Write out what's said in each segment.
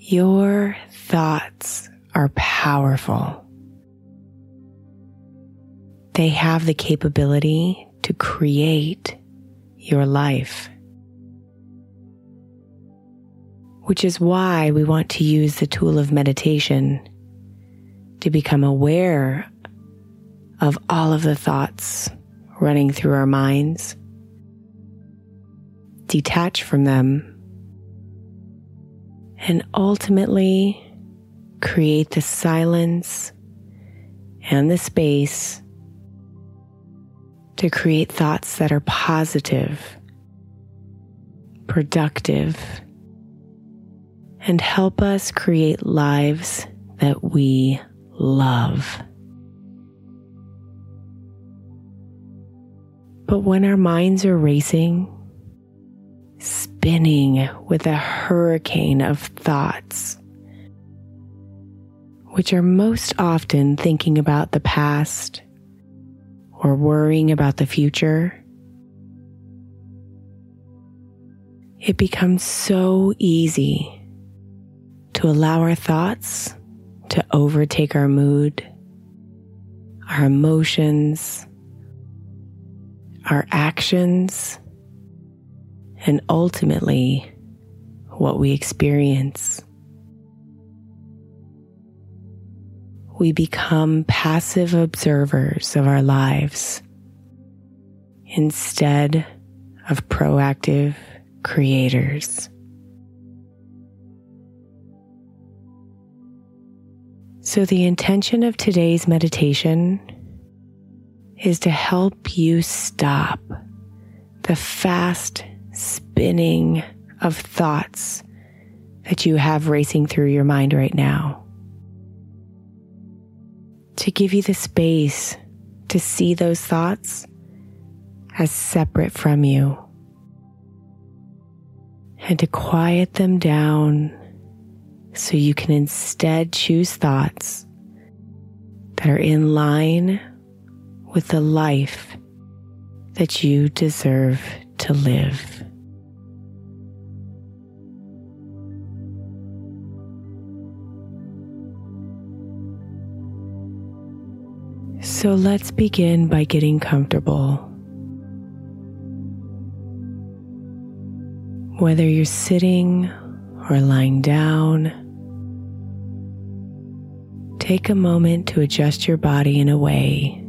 Your thoughts are powerful. They have the capability to create your life, which is why we want to use the tool of meditation to become aware of all of the thoughts running through our minds, detach from them, and ultimately create the silence and the space to create thoughts that are positive, productive, and help us create lives that we love. But when our minds are racing, spinning with a hurricane of thoughts, which are most often thinking about the past or worrying about the future, it becomes so easy to allow our thoughts to overtake our mood, our emotions, our actions, and ultimately, what we experience. we become passive observers of our lives instead of proactive creators. So the intention of today's meditation is to help you stop the fast spinning of thoughts that you have racing through your mind right now. To give you the space to see those thoughts as separate from you, and to quiet them down so you can instead choose thoughts that are in line with the life that you deserve to live. So let's begin by getting comfortable. Whether you're sitting or lying down, take a moment to adjust your body in a way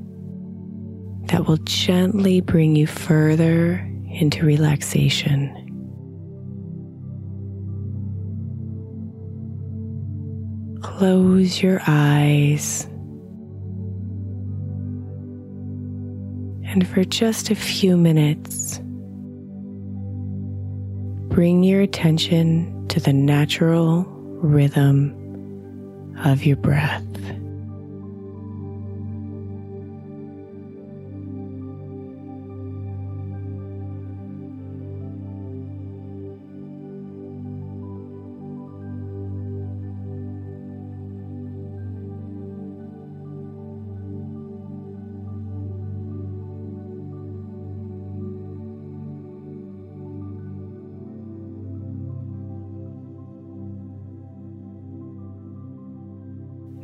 that will gently bring you further into relaxation. Close your eyes, and for just a few minutes, bring your attention to the natural rhythm of your breath.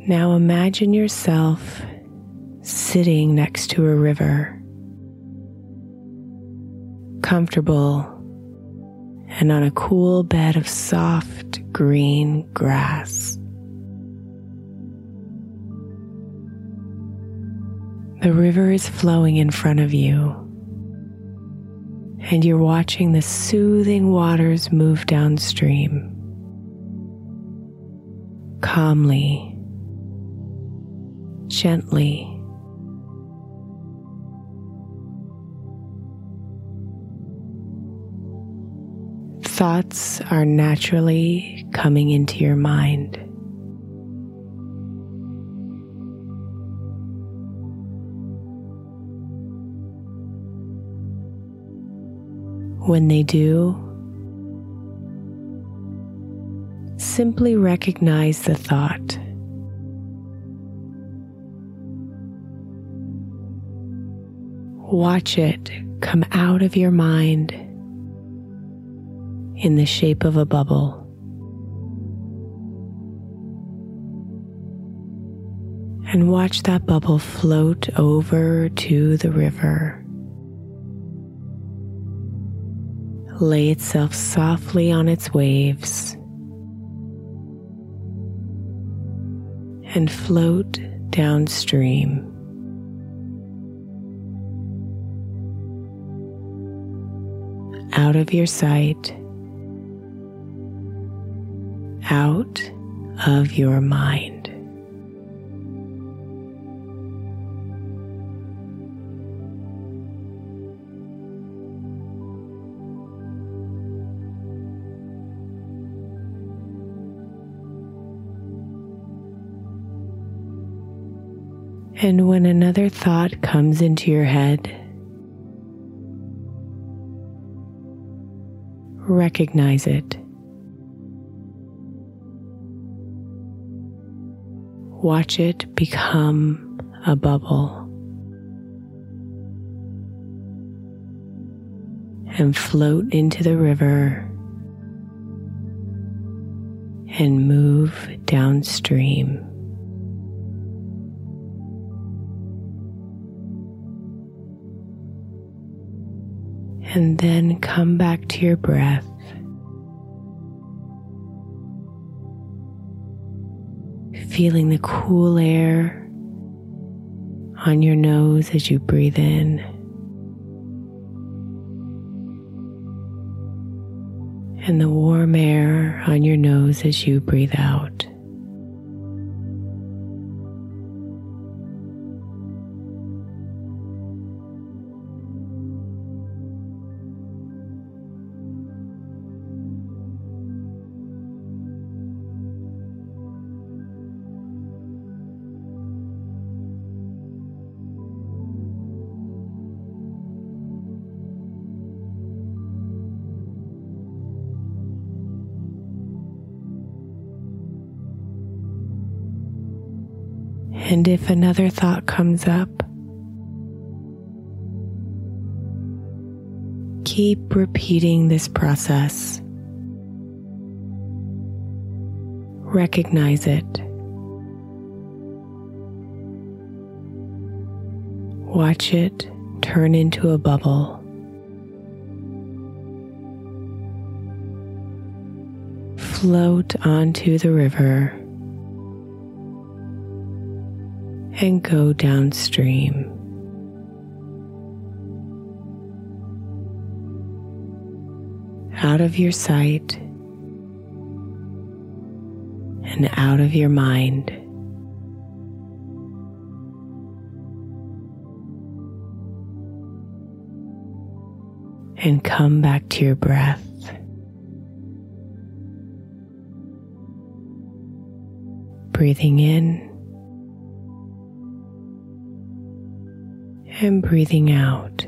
Now imagine yourself sitting next to a river, comfortable and on a cool bed of soft green grass. The river is flowing in front of you, and you're watching the soothing waters move downstream, calmly, gently. Thoughts are naturally coming into your mind. When they do, simply recognize the thought. Watch it come out of your mind in the shape of a bubble. And watch that bubble float over to the river. Lay itself softly on its waves and float downstream. Out of your sight, out of your mind. And when another thought comes into your head, recognize it. Watch it become a bubble and float into the river and move downstream. And then come back to your breath. feeling the cool air on your nose as you breathe in, and the warm air on your nose as you breathe out. And if another thought comes up, keep repeating this process. Recognize it. Watch it turn into a bubble. Float onto the river and go downstream. Out of your sight and out of your mind. And come back to your breath. Breathing in and breathing out.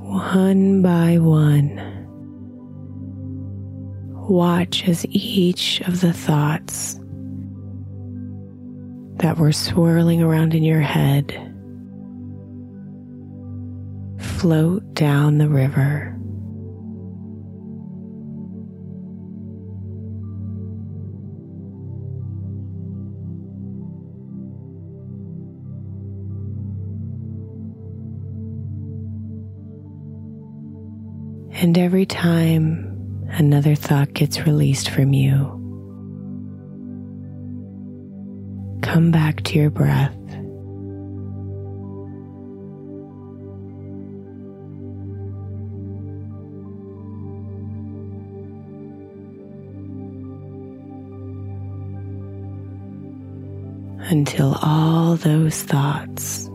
One by one, watch as each of the thoughts that were swirling around in your head float down the river. And every time another thought gets released from you, come back to your breath. Until all those thoughts,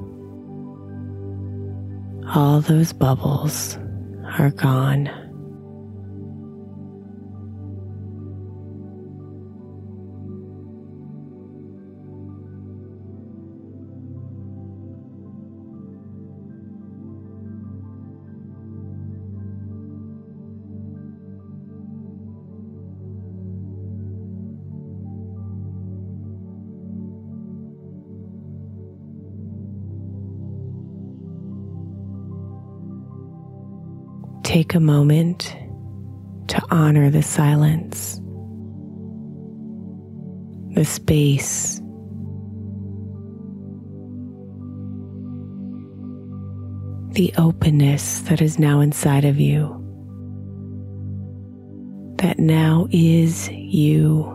all those bubbles are gone. Take a moment to honor the silence, the space, the openness that is now inside of you, that now is you.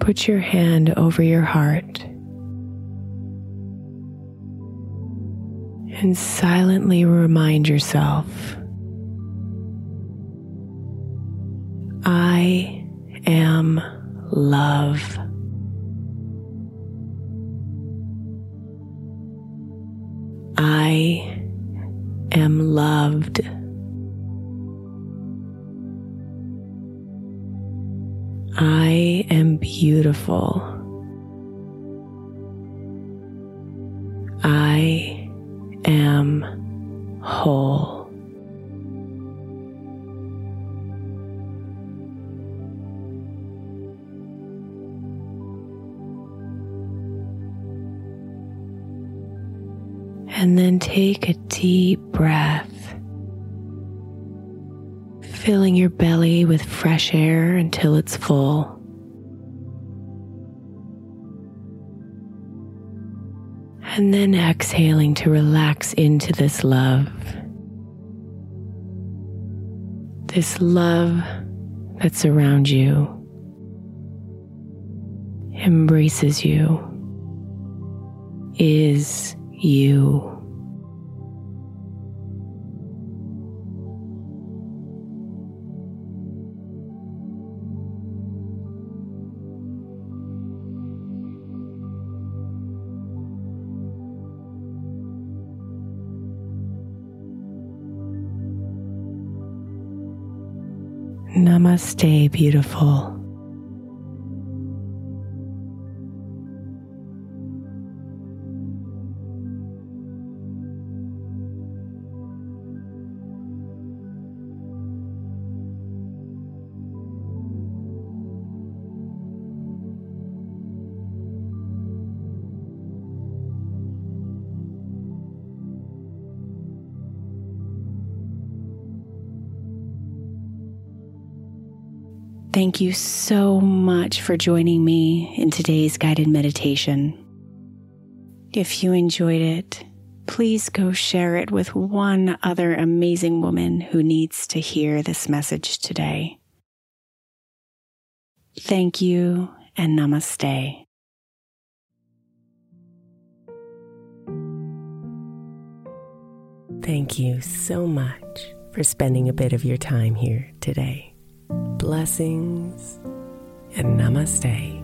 Put your hand over your heart and silently remind yourself, I am love. I am loved. I am beautiful. I am whole. And then take a deep breath, filling your belly with fresh air until it's full. And then exhaling to relax into this love that's around you, embraces you, is you. Namaste, beautiful. Thank you so much for joining me in today's guided meditation. If you enjoyed it, please go share it with one other amazing woman who needs to hear this message today. Thank you and namaste. Thank you so much for spending a bit of your time here today. Blessings and namaste.